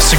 So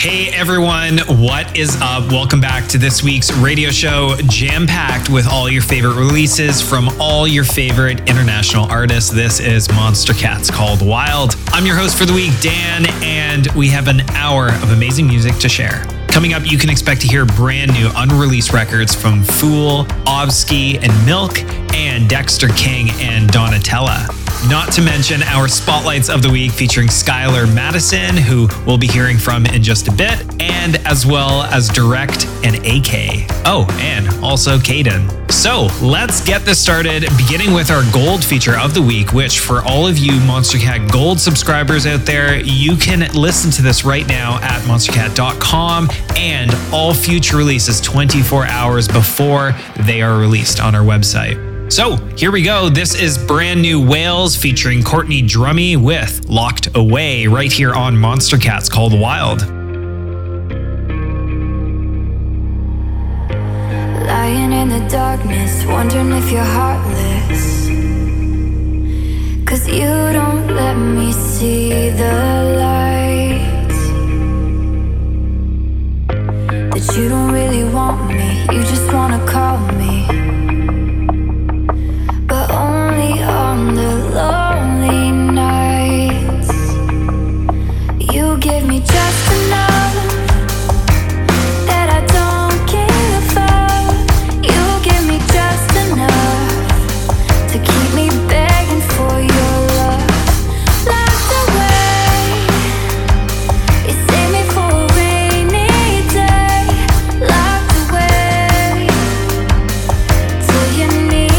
Hey everyone, what is up? Welcome back to this week's radio show, jam-packed with all your favorite releases from all your favorite international artists. This is Monstercat's Call the Wild. I'm your host for the week, Dan, and we have an hour of amazing music to share. Coming up, you can expect to hear brand new unreleased records from Fool, OVSKY, and MYLK, and Dexter King and Donna Tella. Not to mention our Spotlights of the Week featuring Skyler Madison, who we'll be hearing from in just a bit, and as well as Direct and AK. Oh, and also KDYN. So let's get this started, beginning with our Gold feature of the week, which for all of you Monstercat Gold subscribers out there, you can listen to this right now at monstercat.com and all future releases 24 hours before they are released on our website. So here we go. This is brand new Whales featuring Courtney Drummey with Locked Away right here on Monstercat's Call the Wild. Lying in the darkness, wondering if you're heartless, 'cause you don't let me see the light. That you don't really want me, you just wanna call me. Only on the lonely nights, you give me just enough that I don't give up. You give me just enough to keep me begging for your love. Locked away, you save me for a rainy day. Locked away, till you need.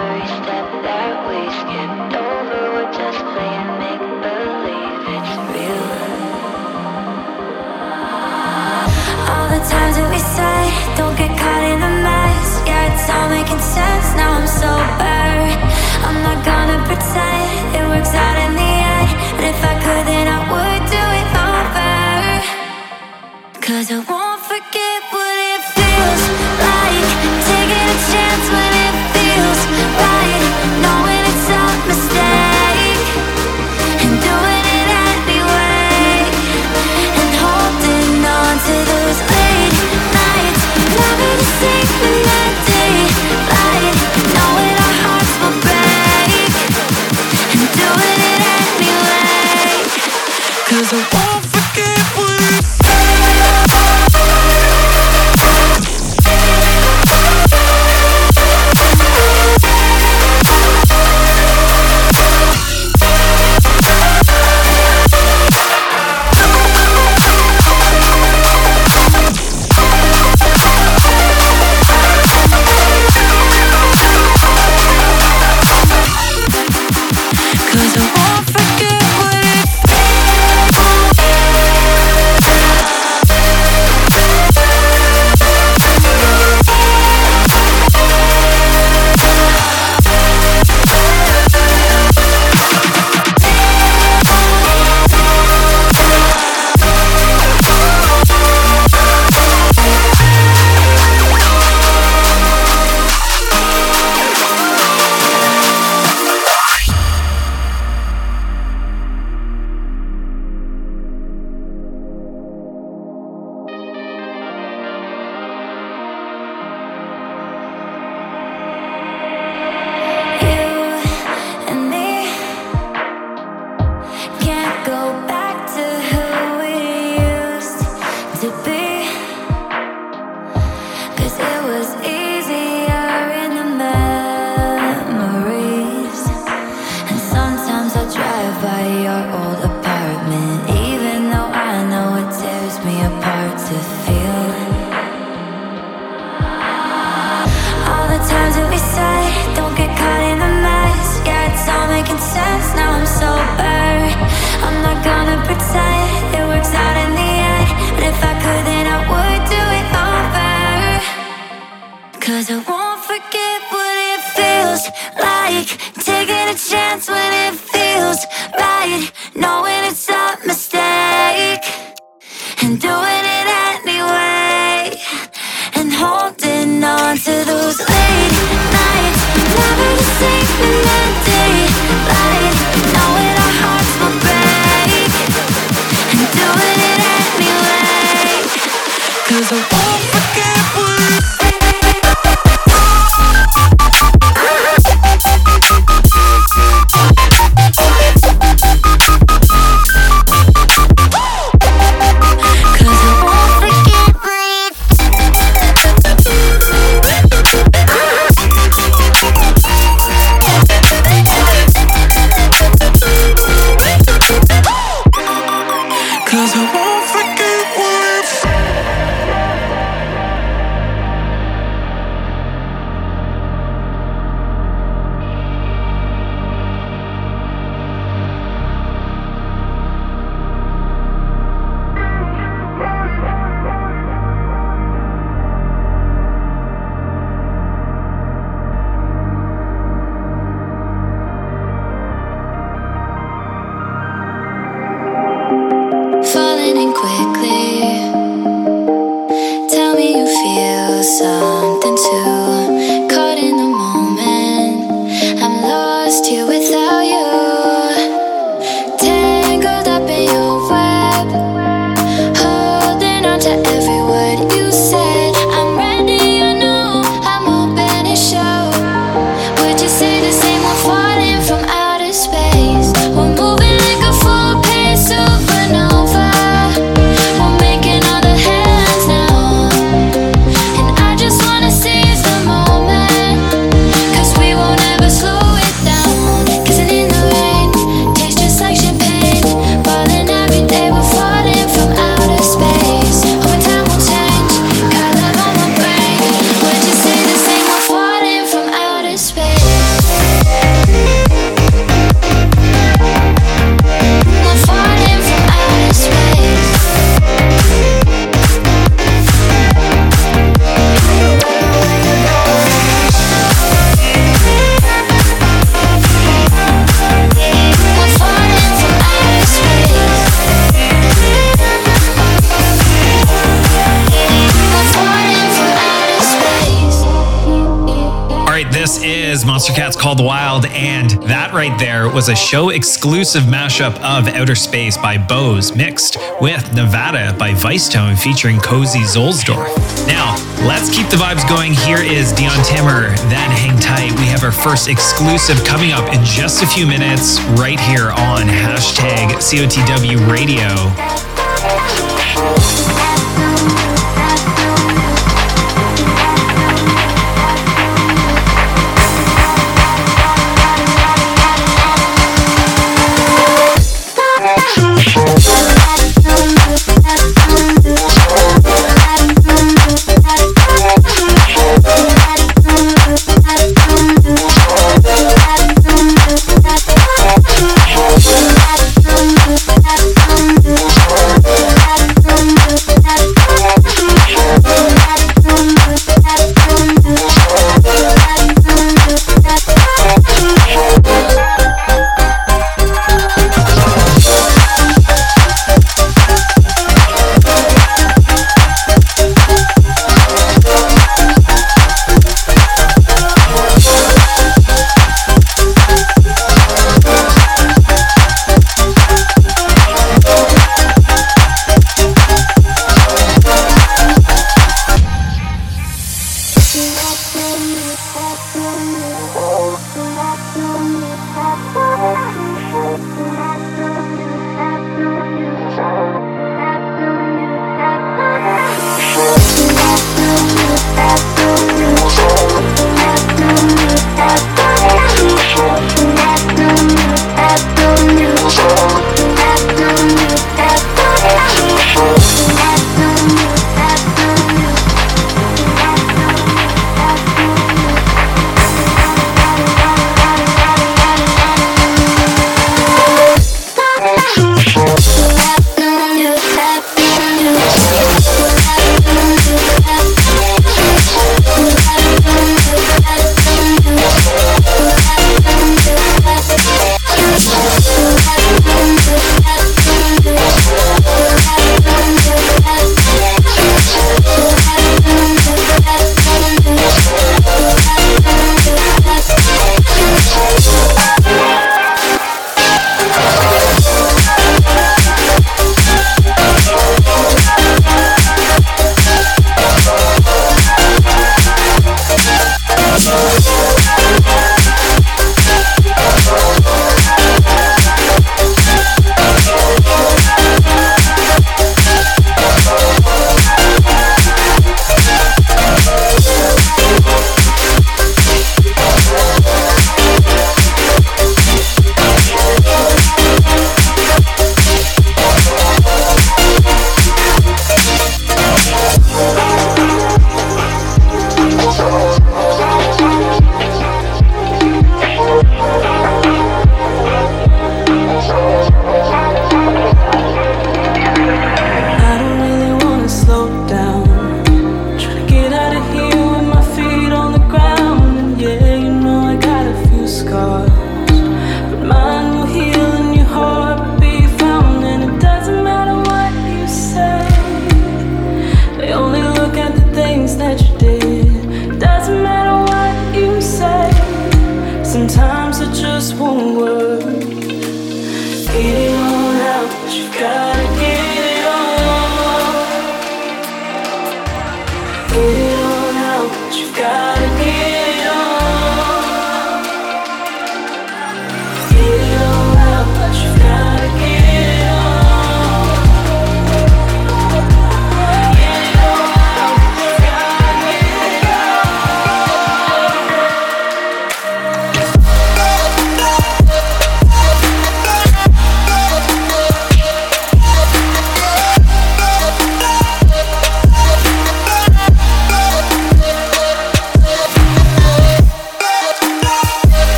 'Cause right, this is Monstercat's Called the Wild, and that right there was a show-exclusive mashup of Outer Space by BEAUZ mixed with Nevada by Vicetone featuring Cozy Zuehlsdorff. Now, let's keep the vibes going. Here is Dion Timmer, then hang tight. We have our first exclusive coming up in just a few minutes right here on #COTW Radio.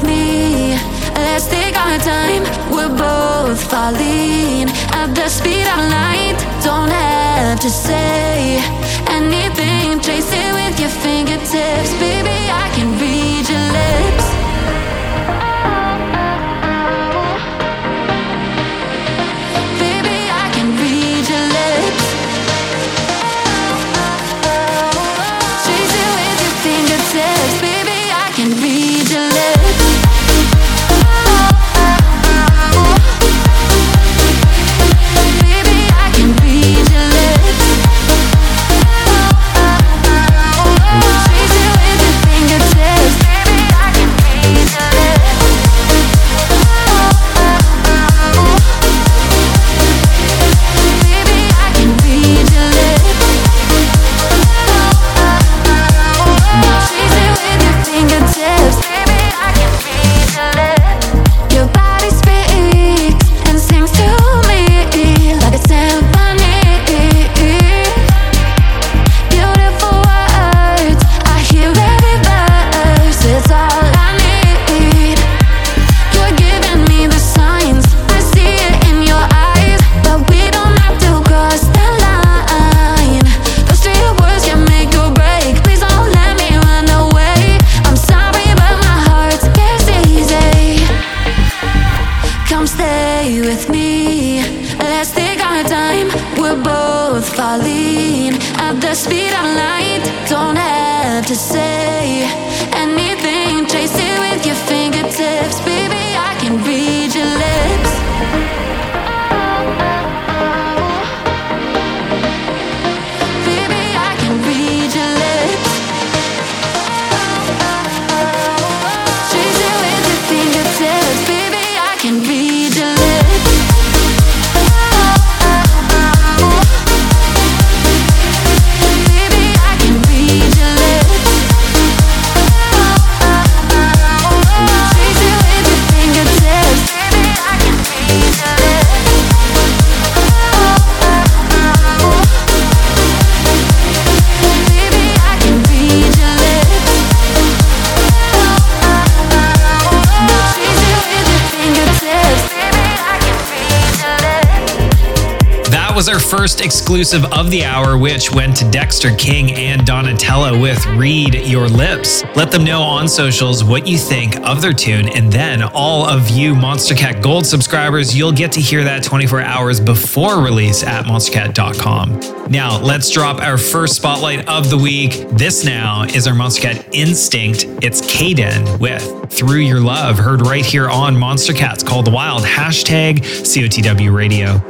with me. Let's take our time. We're both falling at the speed of light. Don't have to say anything. Trace it with your fingertips. Baby, I can read your lips. First exclusive of the hour, which went to Dexter King and Donna Tella with Read Your Lips. Let them know on socials what you think of their tune, and then all of you Monstercat Gold subscribers, you'll get to hear that 24 hours before release at monstercat.com. Now, let's drop our first spotlight of the week. This now is our Monstercat Instinct. It's KDYN with Through Your Love, heard right here on Monstercat's Call the Wild, hashtag COTW Radio.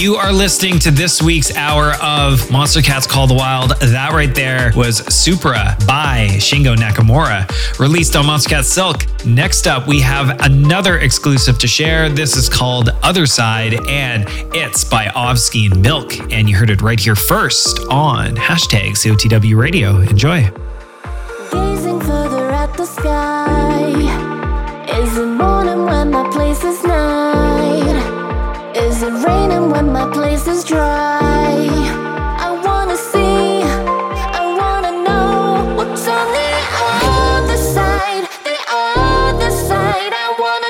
You are listening to this week's hour of Monstercat's Call the Wild. That right there was Supra by Shingo Nakamura, released on Monstercat Silk. Next up, we have another exclusive to share. This is called Other Side, and it's by OVSKY and MYLK. And you heard it right here first on hashtag COTW Radio. Enjoy. Gazing further at the sky. Is it morning when my place is night? Is it raining when my place is dry?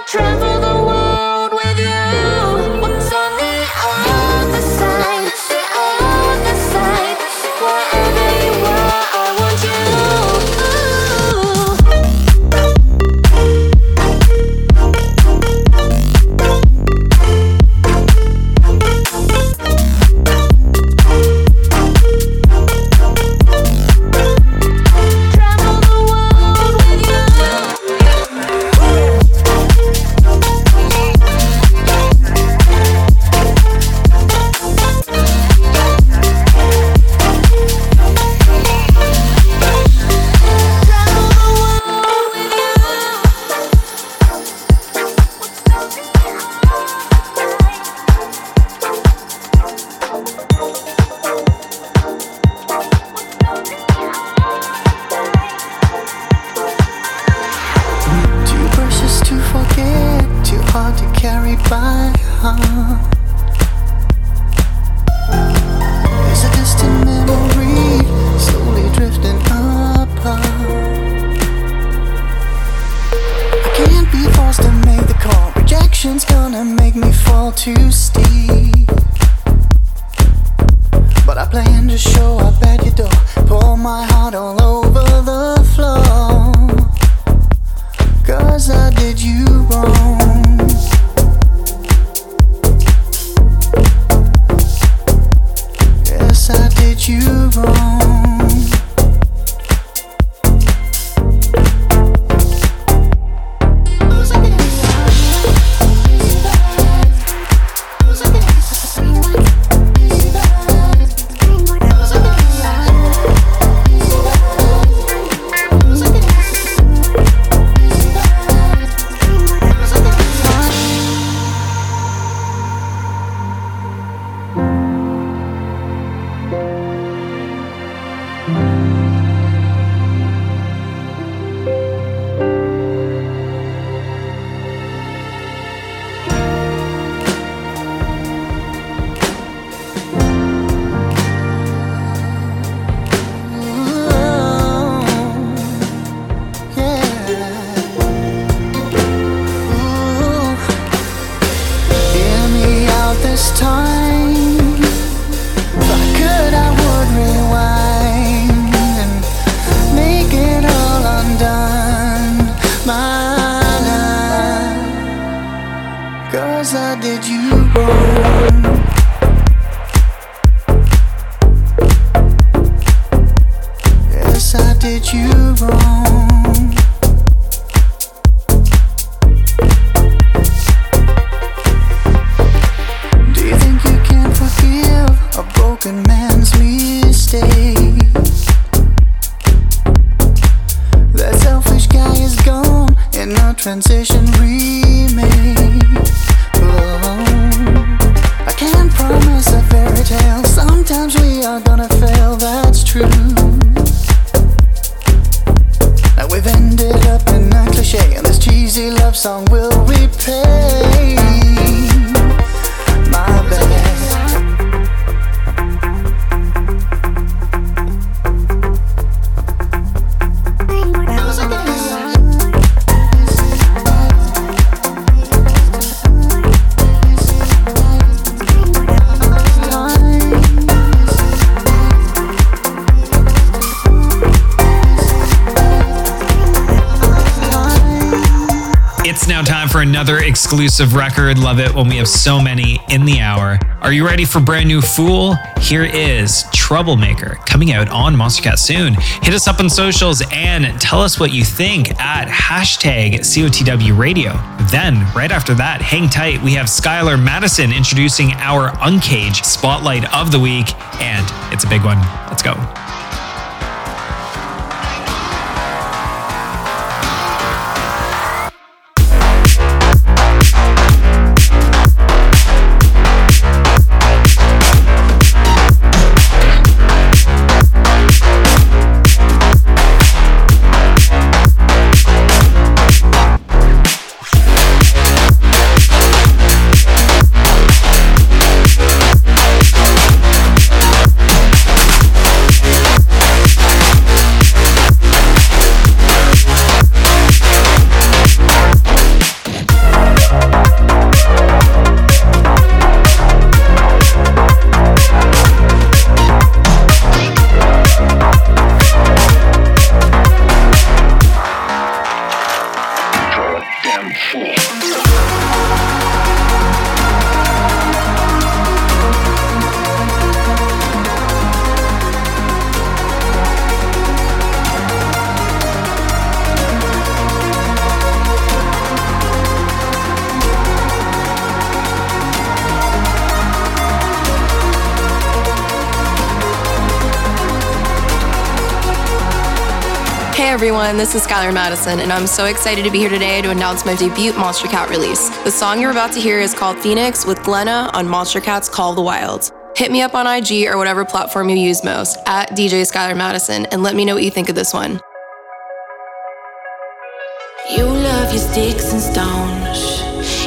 Travel the world with you. What's on the other side? The other side. Wherever you are, I want you. Travel the world with you. for another exclusive record. Love it when we have so many in the hour. Are you ready for brand new Fool? Here is Troublemaker, coming out on Monstercat soon. Hit us up on socials and tell us what you think at #COTW Radio. Then, right after that, hang tight. We have Skyler Madison introducing our Uncaged Spotlight of the Week, and it's a big one. Let's go. This is Skyler Madison, and I'm so excited to be here today to announce my debut Monstercat release. The song you're about to hear is called Phoenix with GLNNA on Monstercat's Call of the Wild. Hit me up on IG or whatever platform you use most, at DJ Skyler Madison, and let me know what you think of this one. You love your sticks and stones.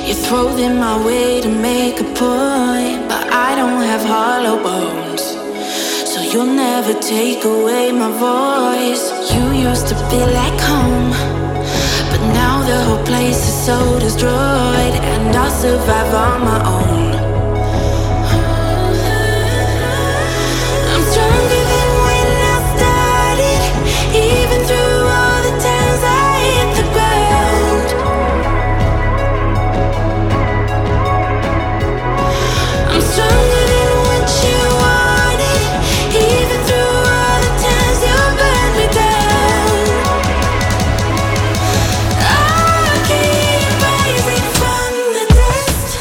You throw them my way to make a point, but I don't have hollow bones. You'll never take away my voice. You used to be like home, but now the whole place is so destroyed, and I'll survive on my own. I'm stronger than when I started, even through all the times I hit the ground. I'm stronger than what you wanted, even through all the times you burned me down. I keep rising from the dust.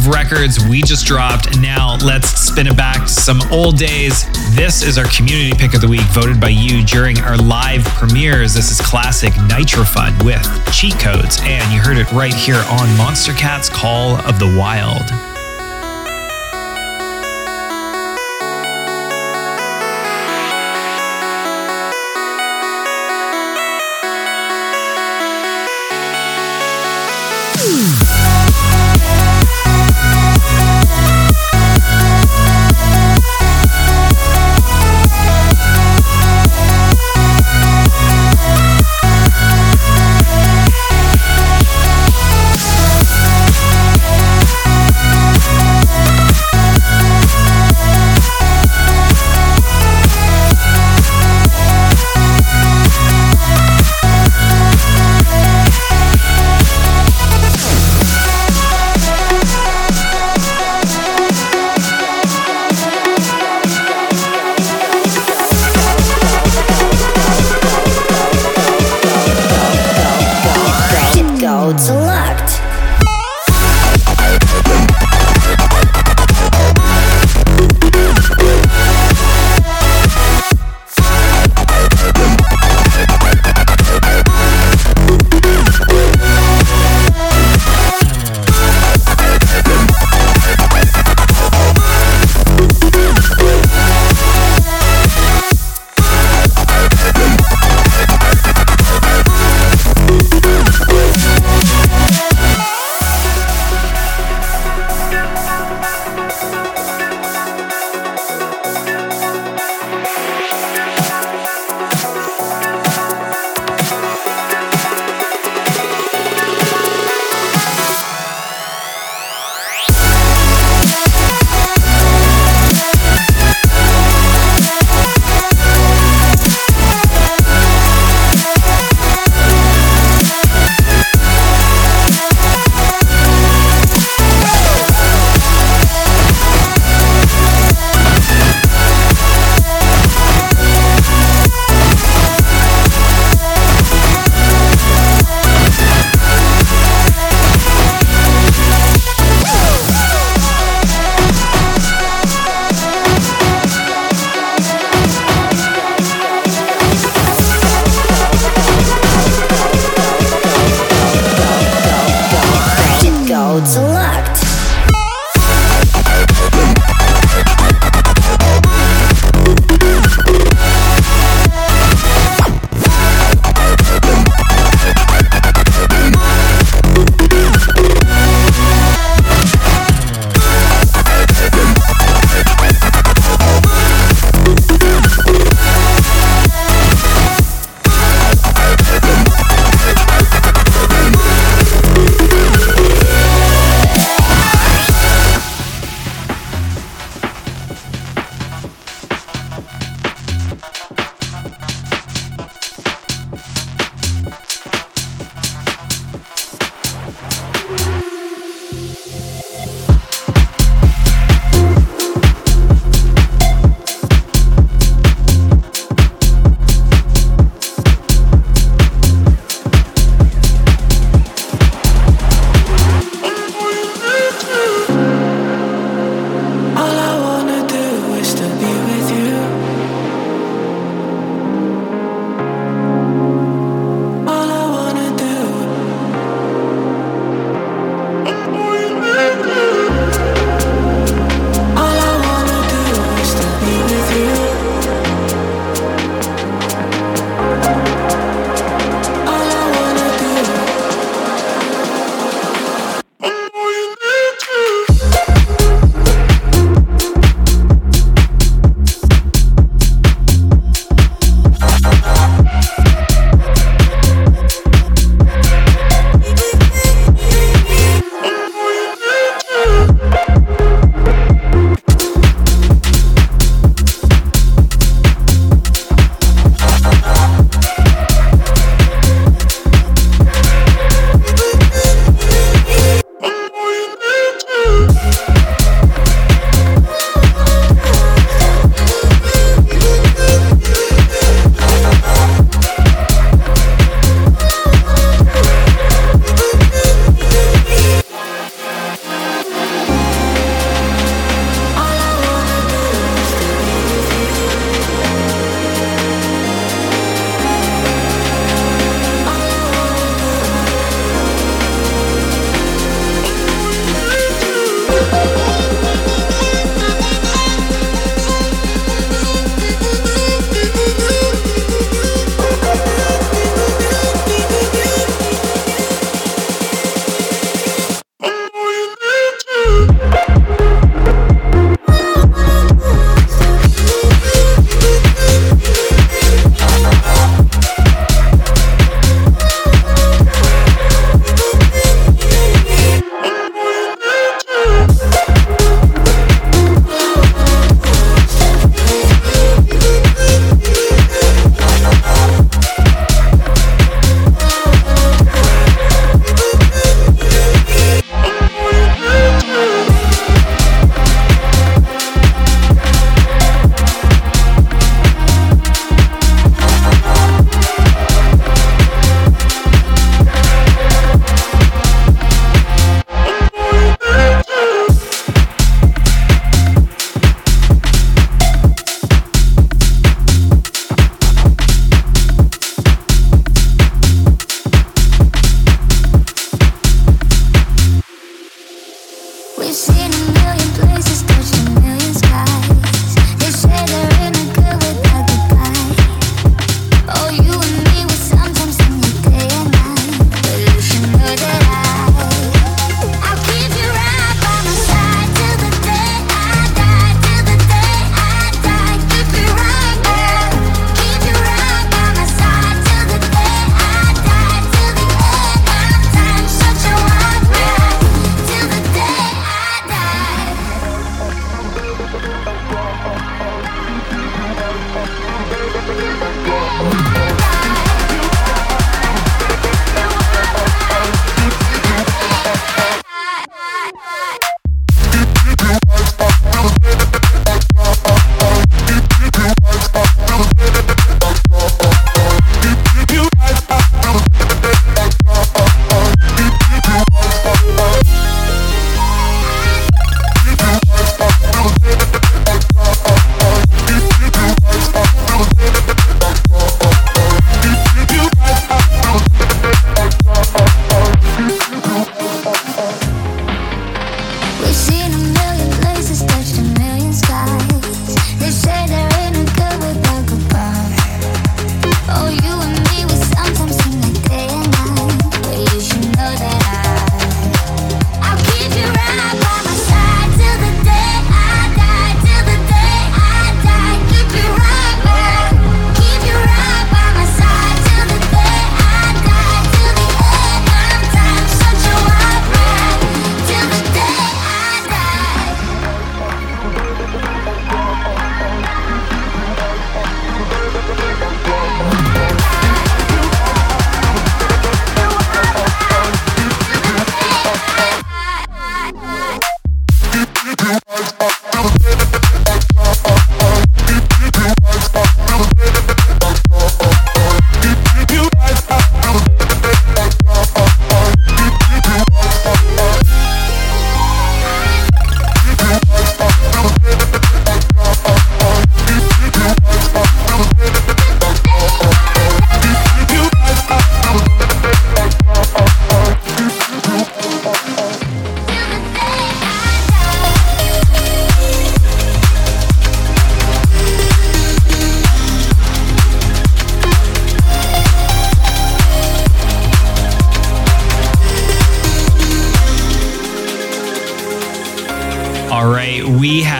of records we just dropped. Now let's spin it back to some old days. This is our community pick of the week, voted by you during our live premieres. This is classic Nitro Fun with Cheat Codes, and you heard it right here on Monstercat's Call of the Wild.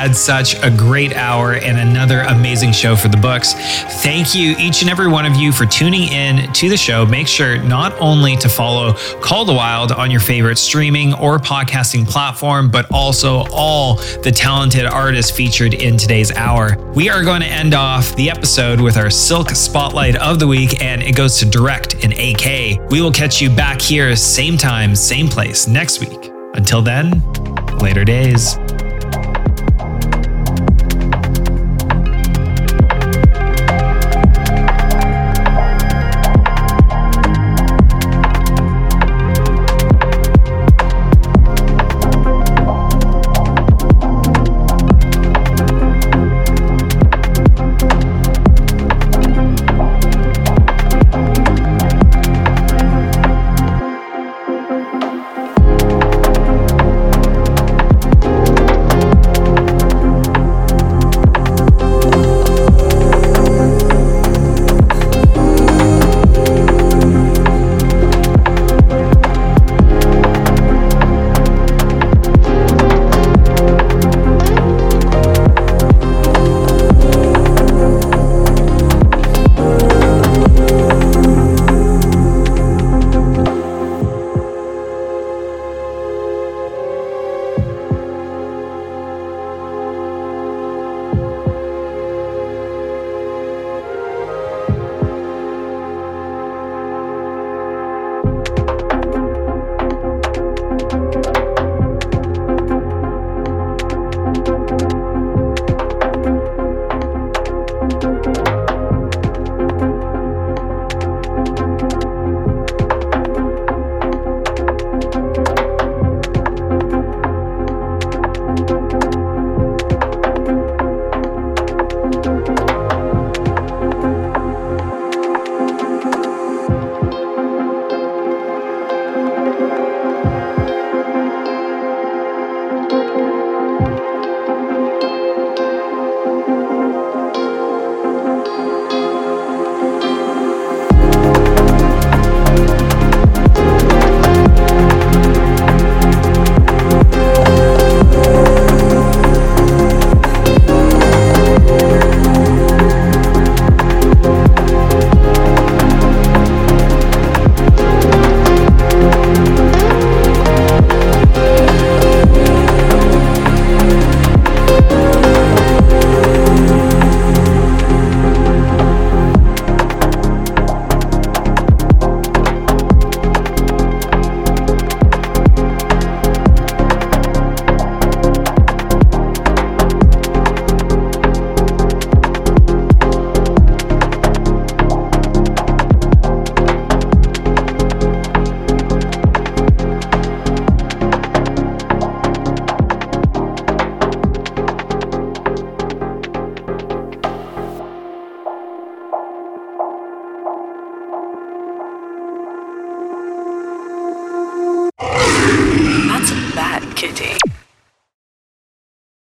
had such a great hour and another amazing show for the books. Thank you, each and every one of you, for tuning in to the show. Make sure not only to follow Call the Wild on your favorite streaming or podcasting platform, but also all the talented artists featured in today's hour. We are going to end off the episode with our Silk Spotlight of the Week, and it goes to Direct and AK. We will catch you back here, same time, same place next week. Until then, later days. Kitty.